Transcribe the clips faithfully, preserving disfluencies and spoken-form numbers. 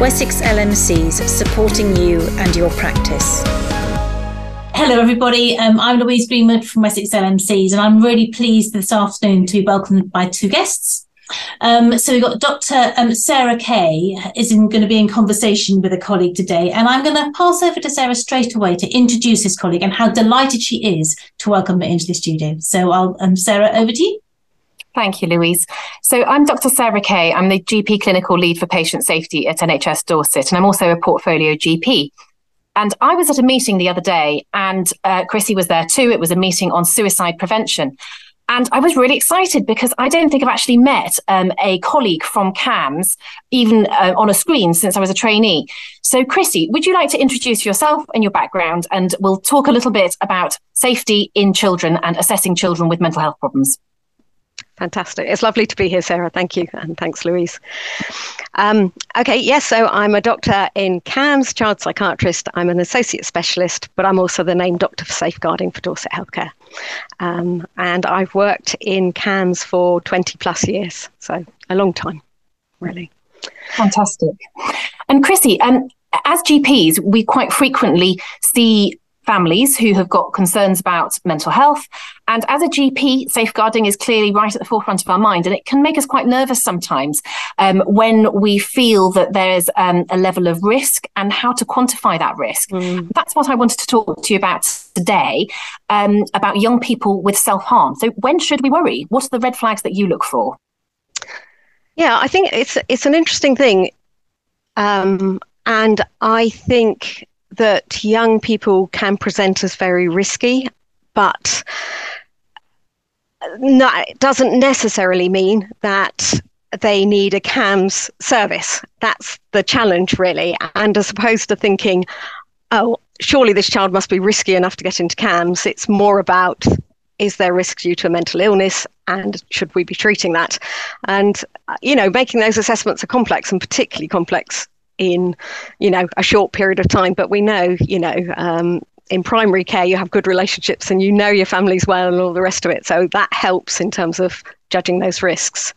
Wessex L M Cs supporting you and your practice. Hello everybody, um, I'm Louise Greenwood from Wessex L M Cs, and I'm really pleased this afternoon to be welcomed by two guests. Um, so we've got Doctor Um, Sarah Kay is in, going to be in conversation with a colleague today, and I'm going to pass over to Sarah straight away to introduce this colleague and how delighted she is to welcome her into the studio. So I'll, um, Sarah, over to you. Thank you, Louise. So I'm Doctor Sarah Kay. I'm the G P Clinical Lead for Patient Safety at N H S Dorset, and I'm also a portfolio G P. And I was at a meeting the other day, and uh, Chrissy was there too. It was a meeting on suicide prevention. And I was really excited because I don't think I've actually met um, a colleague from CAMHS, even uh, on a screen, since I was a trainee. So Chrissy, would you like to introduce yourself and your background? And we'll talk a little bit about safety in children and assessing children with mental health problems. Fantastic. It's lovely to be here, Sarah. Thank you. And thanks, Louise. Um, okay, yes, so I'm a doctor in CAMHS, child psychiatrist. I'm an associate specialist, but I'm also the named doctor for safeguarding for Dorset Healthcare. Um, and I've worked in CAMHS for twenty plus years, so a long time, really. Fantastic. And Chrissy, um, as G Ps, we quite frequently see families who have got concerns about mental health. And as a G P, safeguarding is clearly right at the forefront of our mind. And it can make us quite nervous sometimes um, when we feel that there's um, a level of risk and how to quantify that risk. Mm. That's what I wanted to talk to you about today, um, about young people with self-harm. So when should we worry? What are the red flags that you look for? Yeah, I think it's, it's an interesting thing. Um, and I think that young people can present as very risky, but no, it doesn't necessarily mean that they need a CAMHS service. That's the challenge, really. And as opposed to thinking, oh, surely this child must be risky enough to get into CAMHS, it's more about, is there risk due to a mental illness and should we be treating that? And, you know, making those assessments are complex, and particularly complex in, you know, a short period of time. But we know, you know, um, in primary care, you have good relationships and you know your families well and all the rest of it. So that helps in terms of judging those risks.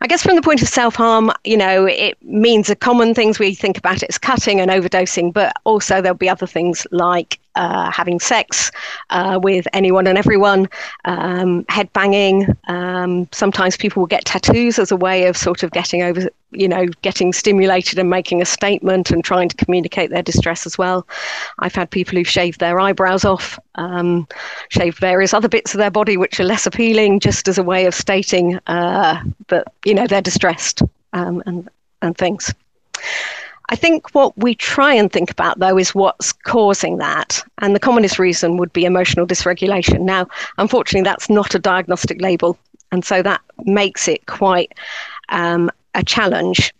I guess from the point of self-harm, you know, it means the common things we think about is cutting and overdosing, but also there'll be other things like uh, having sex uh, with anyone and everyone, um, head banging. Um, sometimes people will get tattoos as a way of sort of getting over, you know, getting stimulated and making a statement and trying to communicate their distress as well. I've had people who've shaved their eyebrows off, um, shaved various other bits of their body which are less appealing, just as a way of stating uh, that, you know, they're distressed um, and, and things. I think what we try and think about, though, is what's causing that. And the commonest reason would be emotional dysregulation. Now, unfortunately, that's not a diagnostic label. And so that makes it quite um, a challenge.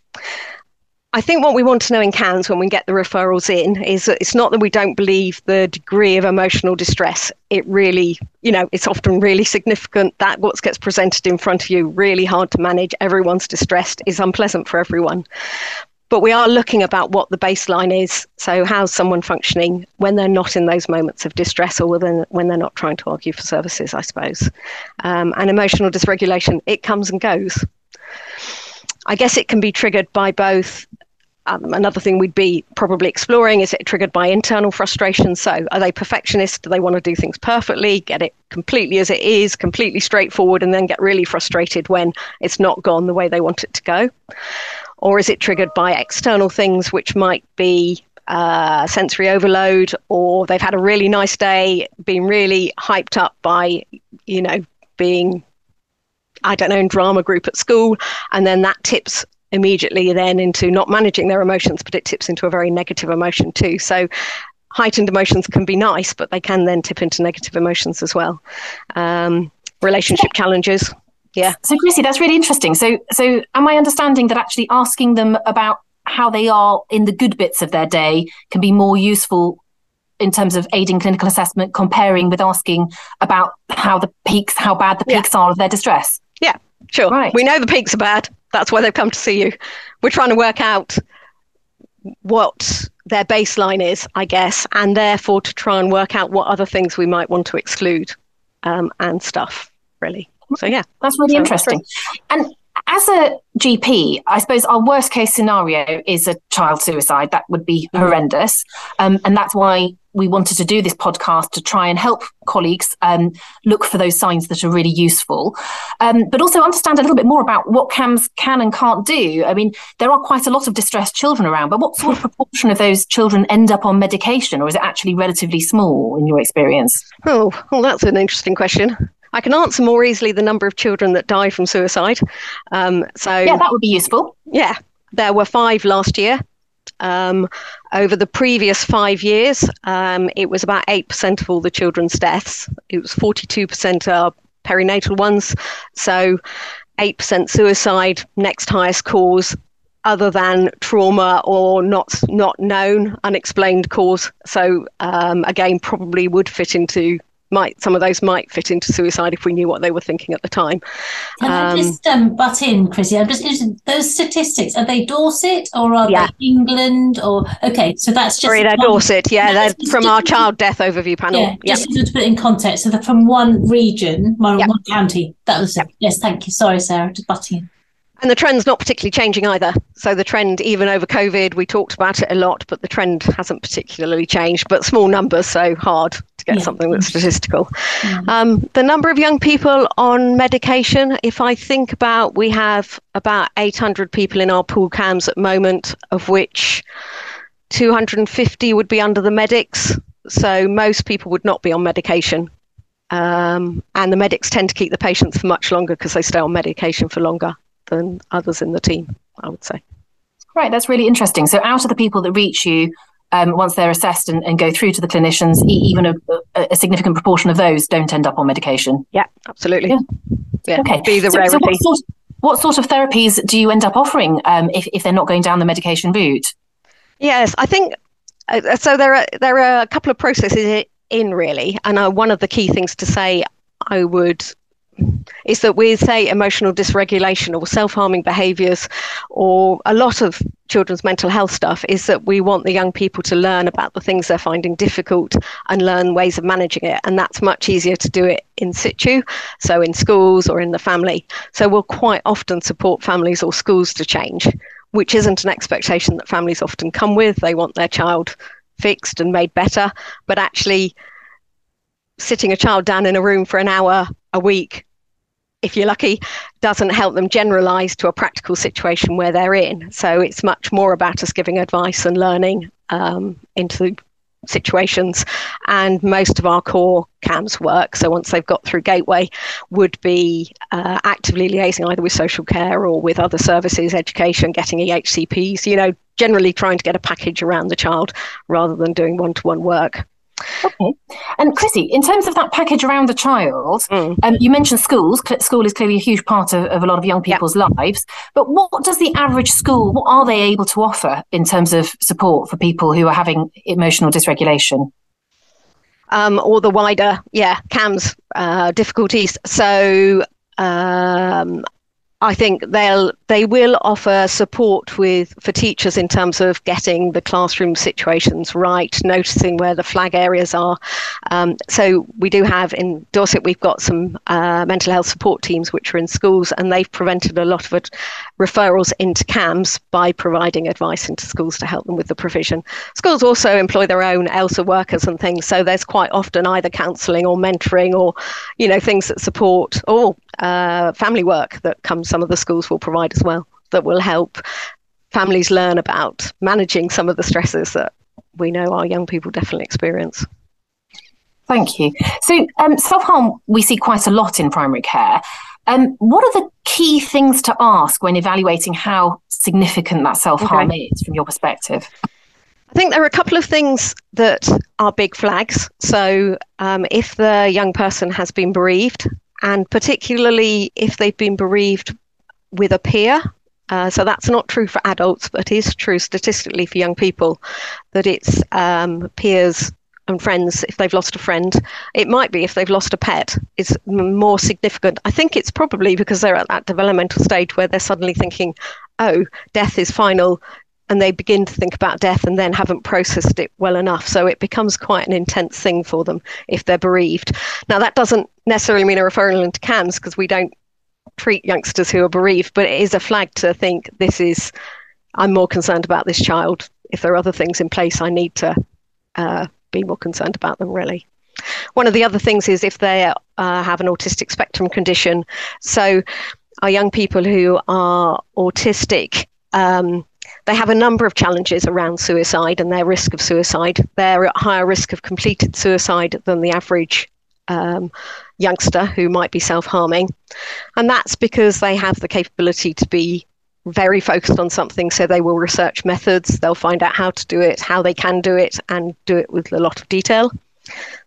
I think what we want to know in CAMHS when we get the referrals in is that it's not that we don't believe the degree of emotional distress. It really, you know, it's often really significant. That what gets presented in front of you, really hard to manage. Everyone's distressed, is unpleasant for everyone. But we are looking about what the baseline is. So how's someone functioning when they're not in those moments of distress, or within, when they're not trying to argue for services, I suppose. Um, and emotional dysregulation, it comes and goes. I guess it can be triggered by both. Um, another thing we'd be probably exploring, is it triggered by internal frustration? So are they perfectionists? Do they want to do things perfectly, get it completely as it is, completely straightforward, and then get really frustrated when it's not gone the way they want it to go? Or is it triggered by external things, which might be uh, sensory overload, or they've had a really nice day, been really hyped up by, you know, being, I don't know, in drama group at school, and then that tips immediately then into not managing their emotions, but it tips into a very negative emotion too. So heightened emotions can be nice, but they can then tip into negative emotions as well. Um, relationship challenges. Yeah. So Chrissy, that's really interesting. So, so am I understanding that actually asking them about how they are in the good bits of their day can be more useful in terms of aiding clinical assessment, comparing with asking about how the peaks, how bad the peaks yeah. are of their distress? Yeah, sure. Right. We know the peaks are bad. That's why they've come to see you. We're trying to work out what their baseline is, I guess, and therefore to try and work out what other things we might want to exclude um, and stuff, really. So, yeah. That's really so interesting. And as a G P, I suppose our worst case scenario is a child suicide. That would be horrendous. Um, and that's why we wanted to do this podcast, to try and help colleagues um, look for those signs that are really useful, um, but also understand a little bit more about what CAMHS can and can't do. I mean, there are quite a lot of distressed children around, but what sort of proportion of those children end up on medication, or is it actually relatively small in your experience? Oh, well, that's an interesting question. I can answer more easily the number of children that die from suicide. Um, so yeah, that would be useful. Yeah, there were five last year. Um, over the previous five years, um, it was about eight percent of all the children's deaths. It was forty-two percent are perinatal ones. So eight percent suicide, next highest cause, other than trauma or not not known, unexplained cause. So um, again, probably would fit into Might some of those might fit into suicide if we knew what they were thinking at the time. Can um, I just um, butt in, Chrissy? I'm just interested. Those statistics, are they Dorset or are yeah. they England? Or okay, so that's just sorry, they're one, Dorset. Yeah, they're from our child death overview panel. Yeah, yep. Just to put it in context, so they're from one region, one, yep. one county. That was yep. it. Yes, thank you. Sorry, Sarah, just butting in. And the trend's not particularly changing either. So the trend, even over COVID, we talked about it a lot, but the trend hasn't particularly changed, but small numbers, so hard to get yeah. something that's statistical. Mm. Um, the number of young people on medication, if I think about, we have about eight hundred people in our pool CAMHS at the moment, of which two hundred fifty would be under the medics. So most people would not be on medication. Um, and the medics tend to keep the patients for much longer because they stay on medication for longer than others in the team, I would say. Right, that's really interesting. So out of the people that reach you, um, once they're assessed and, and go through to the clinicians, e- even a, a significant proportion of those don't end up on medication. Yeah, absolutely. Yeah. yeah. Okay. Be the so, rarity. So what, sort, what sort of therapies do you end up offering um, if, if they're not going down the medication route? Yes, I think, uh, so there are, there are a couple of processes in really, and uh, one of the key things to say I would is that with, say, emotional dysregulation or self-harming behaviours or a lot of children's mental health stuff is that we want the young people to learn about the things they're finding difficult and learn ways of managing it. And that's much easier to do it in situ, so in schools or in the family. So we'll quite often support families or schools to change, which isn't an expectation that families often come with. They want their child fixed and made better, but actually sitting a child down in a room for an hour a week, if you're lucky, doesn't help them generalise to a practical situation where they're in. So it's much more about us giving advice and learning um, into situations. And most of our core CAMHS work, so once they've got through Gateway, would be uh, actively liaising either with social care or with other services, education, getting E H C Ps, you know, generally trying to get a package around the child rather than doing one-to-one work. Okay. And Chrissy, in terms of that package around the child, mm. um, you mentioned schools. School is clearly a huge part of, of a lot of young people's yep. lives. But what does the average school, what are they able to offer in terms of support for people who are having emotional dysregulation? Um, or the wider, yeah, CAMHS uh, difficulties. So um, I think they'll they will offer support with for teachers in terms of getting the classroom situations right, noticing where the flag areas are. Um, so we do have in Dorset, we've got some uh, mental health support teams which are in schools, and they've prevented a lot of ad- referrals into CAMHS by providing advice into schools to help them with the provision. Schools also employ their own ELSA workers and things, so there's quite often either counselling or mentoring or, you know, things that support or uh, family work that comes. Some of the schools will provide as well that will help families learn about managing some of the stresses that we know our young people definitely experience. Thank you. So um, self-harm we see quite a lot in primary care. Um, what are the key things to ask when evaluating how significant that self-harm okay. is from your perspective? I think there are a couple of things that are big flags. So um, if the young person has been bereaved, and particularly if they've been bereaved with a peer. Uh, so that's not true for adults, but is true statistically for young people, that it's um, peers and friends, if they've lost a friend. It might be if they've lost a pet, it's more significant. I think it's probably because they're at that developmental stage where they're suddenly thinking, oh, death is final, and they begin to think about death and then haven't processed it well enough. So it becomes quite an intense thing for them if they're bereaved. Now, that doesn't necessarily mean a referral into CAMHS because we don't treat youngsters who are bereaved, but it is a flag to think, this is, I'm more concerned about this child. If there are other things in place, I need to uh, be more concerned about them, really. One of the other things is if they uh, have an autistic spectrum condition. So our young people who are autistic, um, they have a number of challenges around suicide and their risk of suicide. They're at higher risk of completed suicide than the average um, youngster who might be self-harming. And that's because they have the capability to be very focused on something, so they will research methods, they'll find out how to do it, how they can do it, and do it with a lot of detail.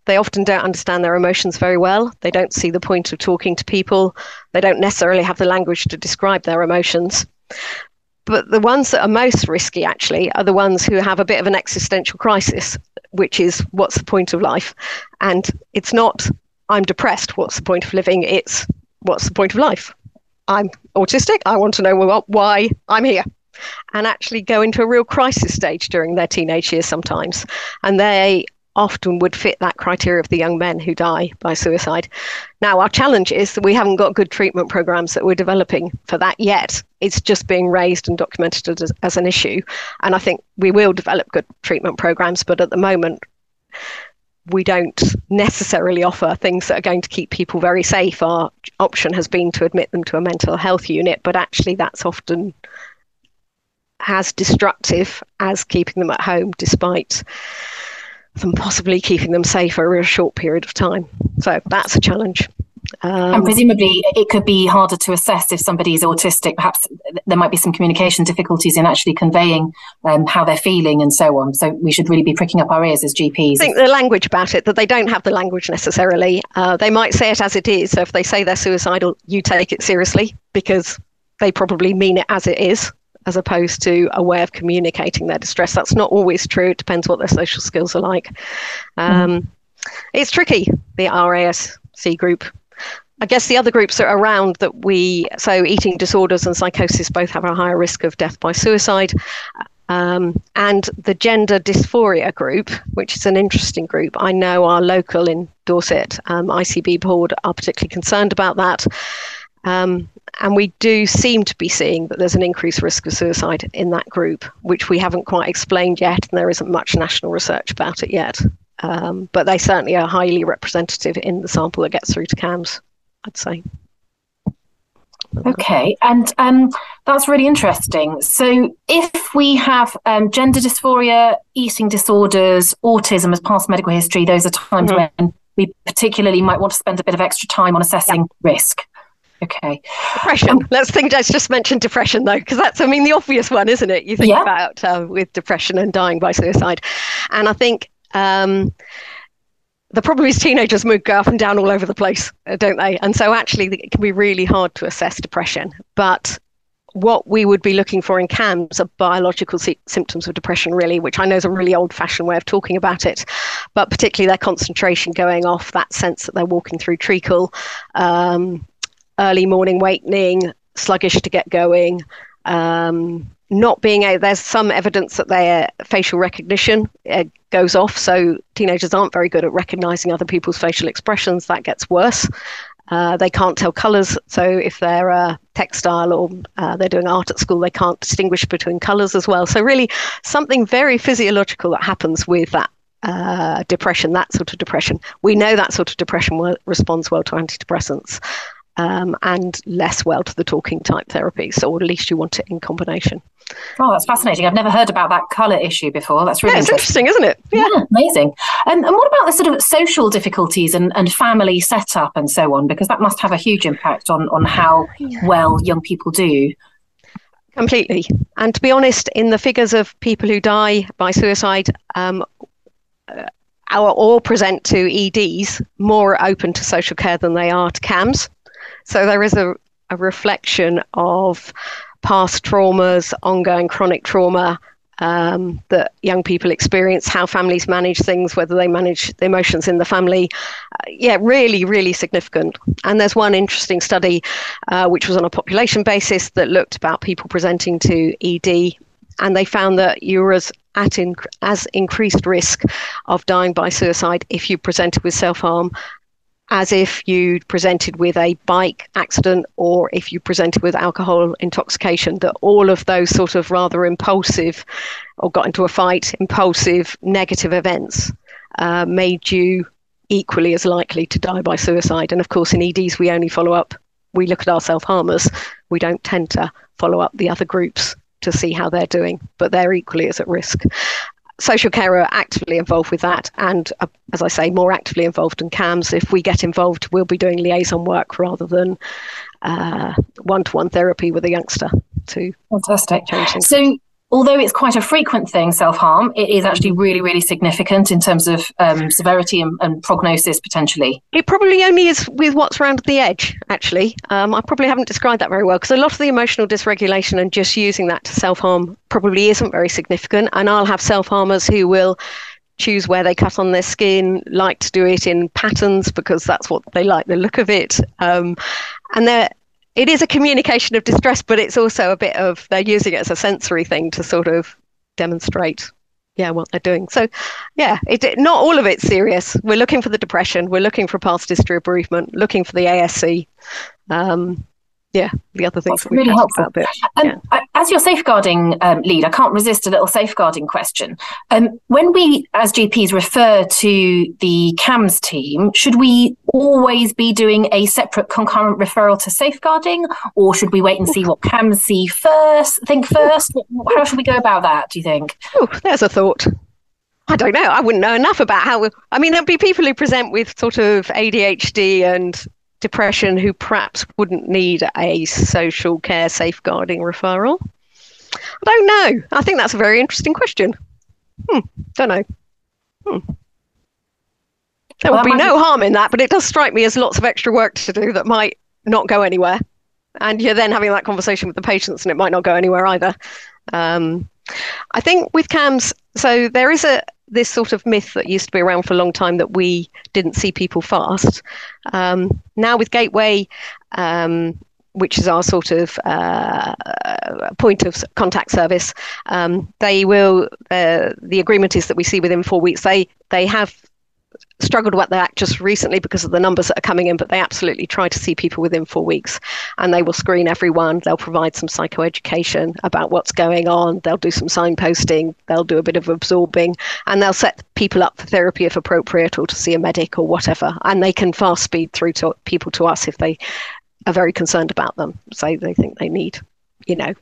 They often don't understand their emotions very well. They don't see the point of talking to people. They don't necessarily have the language to describe their emotions. But the ones that are most risky, actually, are the ones who have a bit of an existential crisis, which is, what's the point of life? And it's not, I'm depressed, what's the point of living? It's, what's the point of life? I'm autistic, I want to know why I'm here. And actually go into a real crisis stage during their teenage years sometimes. And they often would fit that criteria of the young men who die by suicide. Now, our challenge is that we haven't got good treatment programs that we're developing for that yet. It's just being raised and documented as, as an issue. And I think we will develop good treatment programs, but at the moment, we don't necessarily offer things that are going to keep people very safe. Our option has been to admit them to a mental health unit, but actually that's often as destructive as keeping them at home, despite them possibly keeping them safe over a short period of time. So that's a challenge. Um, and presumably it could be harder to assess if somebody is autistic. Perhaps there might be some communication difficulties in actually conveying um, how they're feeling and so on. So we should really be pricking up our ears as G Ps. I think the language about it, that they don't have the language necessarily. Uh, they might say it as it is. So if they say they're suicidal, you take it seriously, because they probably mean it as it is, as opposed to a way of communicating their distress. That's not always true. It depends what their social skills are like. Um, mm. It's tricky, the R A S C group. I guess the other groups that are around that we, so eating disorders and psychosis both have a higher risk of death by suicide. Um, and the gender dysphoria group, which is an interesting group. I know our local in Dorset um, I C B board are particularly concerned about that. Um, and we do seem to be seeing that there's an increased risk of suicide in that group, which we haven't quite explained yet, and there isn't much national research about it yet. Um, but they certainly are highly representative in the sample that gets through to CAMHS, I'd say. Okay, and um, that's really interesting. So if we have um, gender dysphoria, eating disorders, autism as past medical history, those are times mm-hmm. when we particularly might want to spend a bit of extra time on assessing yeah. risk. Okay. Depression. Um, Let's think, I just mentioned depression though, because that's, I mean, the obvious one, isn't it? You think yeah. about uh, with depression and dying by suicide. And I think um, the problem is teenagers move go up and down all over the place, don't they? And so actually it can be really hard to assess depression. But what we would be looking for in CAMHS are biological sy- symptoms of depression, really, which I know is a really old-fashioned way of talking about it, but particularly their concentration going off, that sense that they're walking through treacle, um, early morning wakening, sluggish to get going, um, not being able, there's some evidence that their facial recognition uh, goes off. So teenagers aren't very good at recognizing other people's facial expressions. That gets worse. Uh, they can't tell colors. So if they're uh, textile or uh, they're doing art at school, they can't distinguish between colors as well. So really something very physiological that happens with that uh, depression, that sort of depression. We know that sort of depression will, responds well to antidepressants. Um, and less well to the talking type therapies, or at least you want it in combination. Oh, that's fascinating. I've never heard about that colour issue before. That's really yeah, it's interesting. interesting, isn't it? Yeah, yeah amazing. Um, and what about the sort of social difficulties and, and family setup and so on? Because that must have a huge impact on, on how yeah. well young people do. Completely. And to be honest, in the figures of people who die by suicide, um, uh, our, or present to E Ds, more are open to social care than they are to CAMHS. So there is a, a reflection of past traumas, ongoing chronic trauma um, that young people experience, how families manage things, whether they manage the emotions in the family. Uh, yeah, really, really significant. And there's one interesting study, uh, which was on a population basis, that looked about people presenting to E D, and they found that you were as, at inc- as increased risk of dying by suicide if you presented with self-harm as if you presented with a bike accident or if you presented with alcohol intoxication, that all of those sort of rather impulsive or got into a fight, impulsive negative events uh, made you equally as likely to die by suicide. And of course, in E Ds, we only follow up, we look at our self-harmers. We don't tend to follow up the other groups to see how they're doing, but they're equally as at risk. Social care are actively involved with that, and uh, as I say, more actively involved in C A M H S. If we get involved, we'll be doing liaison work rather than uh, one-to-one therapy with a youngster to fantastic change. So, although it's quite a frequent thing, self-harm, it is actually really, really significant in terms of um, severity and, and prognosis, potentially. It probably only is with what's around the edge, actually. Um, I probably haven't described that very well, because a lot of the emotional dysregulation and just using that to self-harm probably isn't very significant. And I'll have self-harmers who will choose where they cut on their skin, like to do it in patterns because that's what they like, the look of it. Um, and they're... It is a communication of distress, but it's also a bit of they're using it as a sensory thing to sort of demonstrate, yeah, what they're doing. So, yeah, it, it, not all of it's serious. We're looking for the depression. We're looking for past history of bereavement, looking for the A S C. Um, yeah, the other things. That's that we really helpful. About um, yeah. I, as your safeguarding um, lead, I can't resist a little safeguarding question. Um, when we, as G Ps, refer to the C A M H S team, should we always be doing a separate concurrent referral to safeguarding, or should we wait and see what C A M H S see first? Think first. How should we go about that? Do you think? Oh, there's a thought. I don't know. I wouldn't know enough about how. We, I mean, there'll be people who present with sort of A D H D and depression who perhaps wouldn't need a social care safeguarding referral. I don't know. I think that's a very interesting question. Hmm, don't know. Hmm. There well, would be no be- harm in that, but it does strike me as lots of extra work to do that might not go anywhere. And you're then having that conversation with the patients and it might not go anywhere either. Um, I think with C A M H S, so there is a this sort of myth that used to be around for a long time that we didn't see people fast. Um, now with Gateway, um, which is our sort of uh, point of contact service, um, they will. Uh, the agreement is that we see within four weeks. They they have struggled with that just recently because of the numbers that are coming in, but they absolutely try to see people within four weeks, and they will screen everyone. They'll provide some psychoeducation about what's going on. They'll do some signposting. They'll do a bit of absorbing, and they'll set people up for therapy if appropriate, or to see a medic or whatever. And they can fast speed through to people to us if they are very concerned about them. So they think they need, you know,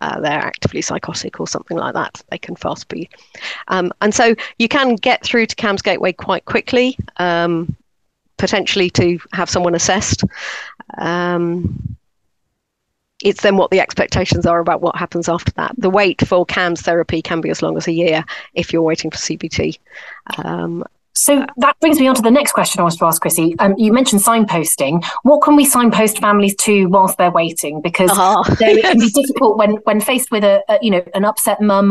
uh, they're actively psychotic or something like that. They can fast be. Um, and so you can get through to C A M H S Gateway quite quickly, um, potentially to have someone assessed. Um, it's then what the expectations are about what happens after that. The wait for C A M H S therapy can be as long as a year if you're waiting for C B T. Um, So that brings me on to the next question I wanted to ask, Chrissy. Um, you mentioned signposting. What can we signpost families to whilst they're waiting? Because uh-huh. though it can be difficult when, when faced with a, a you know an upset mum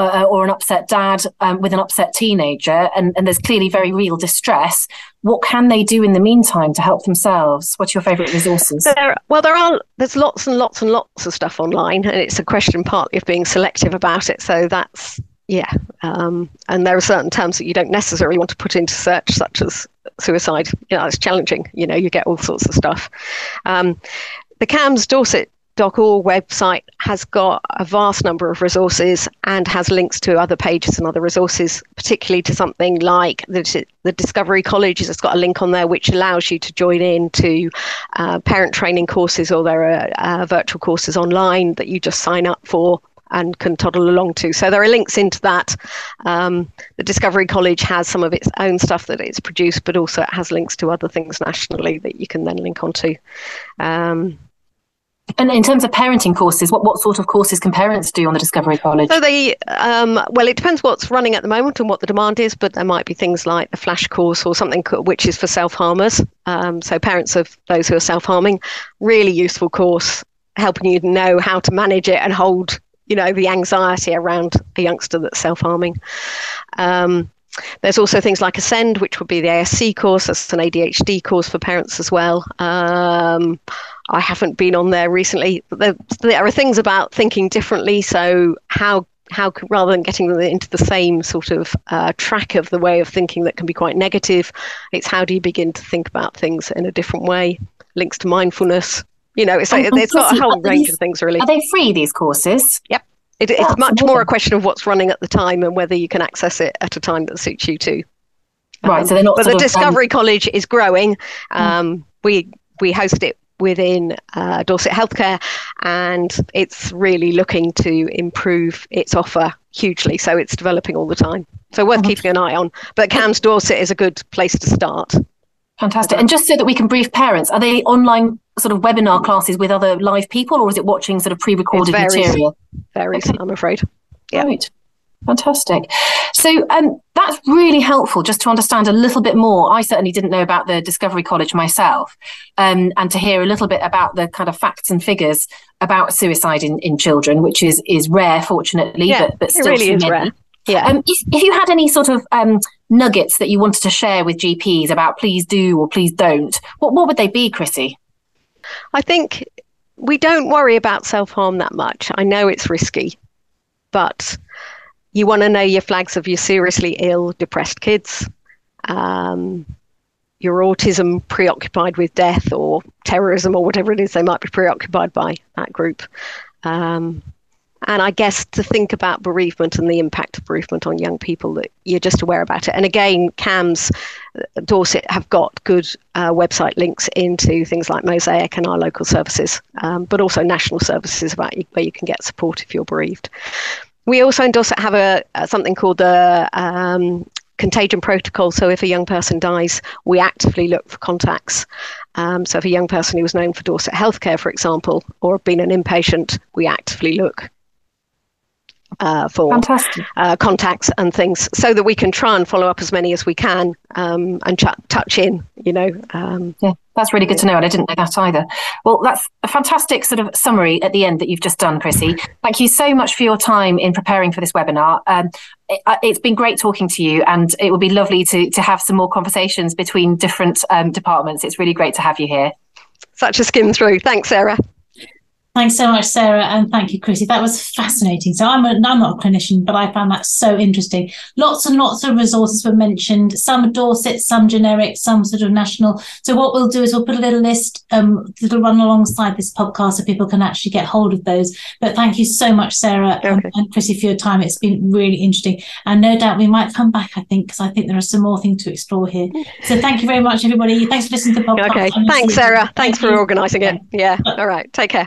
uh, or an upset dad um, with an upset teenager, and, and there's clearly very real distress. What can they do in the meantime to help themselves? What's your favourite resources? There, well, there are there's lots and lots and lots of stuff online, and it's a question partly of being selective about it. So that's. Yeah, um, and there are certain terms that you don't necessarily want to put into search, such as suicide. You know, it's challenging. You know, you get all sorts of stuff. Um, the C A M S Dorset dot org website has got a vast number of resources and has links to other pages and other resources, particularly to something like the, the Discovery College has got a link on there which allows you to join in to uh, parent training courses, or there are uh, virtual courses online that you just sign up for and can toddle along to. So there are links into that. Um, the Discovery College has some of its own stuff that it's produced, but also it has links to other things nationally that you can then link onto. Um, and in terms of parenting courses, what, what sort of courses can parents do on the Discovery College? So they, um, well, it depends what's running at the moment and what the demand is, but there might be things like the flash course or something which is for self-harmers. Um, so parents of those who are self-harming, really useful course, helping you to know how to manage it and hold you know, the anxiety around a youngster that's self-harming. Um, there's also things like Ascend, which would be the A S C course. That's an A D H D course for parents as well. Um, I haven't been on there recently. There, there are things about thinking differently. So how how, rather than getting them into the same sort of uh, track of the way of thinking that can be quite negative, it's how do you begin to think about things in a different way? Links to mindfulness. You know, it's, like, it's got a whole range of things, really. Are they free, these courses? Yep. It, it's That's much amazing. More a question of what's running at the time and whether you can access it at a time that suits you too. Right. Um, so they're not but the Discovery um, College is growing. Um, mm. We we host it within uh, Dorset Healthcare, and it's really looking to improve its offer hugely. So it's developing all the time. So worth mm-hmm. keeping an eye on. But CAMHS Dorset is a good place to start. Fantastic. And just so that we can brief parents, are they online sort of webinar classes with other live people, or is it watching sort of pre-recorded varies, material? Varies, okay. I'm afraid. Yeah. Right. Fantastic. So um, that's really helpful just to understand a little bit more. I certainly didn't know about the Discovery College myself, um, and to hear a little bit about the kind of facts and figures about suicide in, in children, which is is rare, fortunately, yeah, but, but still it really is rare. Yeah. Um, if, if you had any sort of um, nuggets that you wanted to share with G Ps about please do or please don't, what, what would they be, Chrissy? I think we don't worry about self-harm that much. I know it's risky, but you want to know your flags of your seriously ill, depressed kids, um, your autism preoccupied with death or terrorism or whatever it is they might be preoccupied by, that group. Um, and I guess to think about bereavement and the impact of bereavement on young people, that you're just aware about it. And again, CAMHS Dorset have got good uh, website links into things like Mosaic and our local services, um, but also national services about you, where you can get support if you're bereaved. We also in Dorset have a, a something called the um, Contagion Protocol. So if a young person dies, we actively look for contacts. Um, so if a young person who was known for Dorset Healthcare, for example, or have been an inpatient, we actively look uh, for uh, contacts and things so that we can try and follow up as many as we can um, and ch- touch in, you know. Um, yeah. That's really good to know, and I didn't know that either. Well, that's a fantastic sort of summary at the end that you've just done, Chrissy. Thank you so much for your time in preparing for this webinar. Um, it, it's been great talking to you, and it would be lovely to, to have some more conversations between different um, departments. It's really great to have you here. Such a skim through. Thanks, Sarah. Thanks so much, Sarah, and thank you, Chrissy. That was fascinating. So I'm, a, I'm not a clinician, but I found that so interesting. Lots and lots of resources were mentioned, some Dorset, some generic, some sort of national. So what we'll do is we'll put a little list um, that'll run alongside this podcast so people can actually get hold of those. But thank you so much, Sarah okay. and, and Chrissy, for your time. It's been really interesting. And no doubt we might come back, I think, because I think there are some more things to explore here. So thank you very much, everybody. Thanks for listening to the podcast. Okay, I'm thanks, Sarah. Thank Thanks you. for organising it. Yeah, all right. Take care.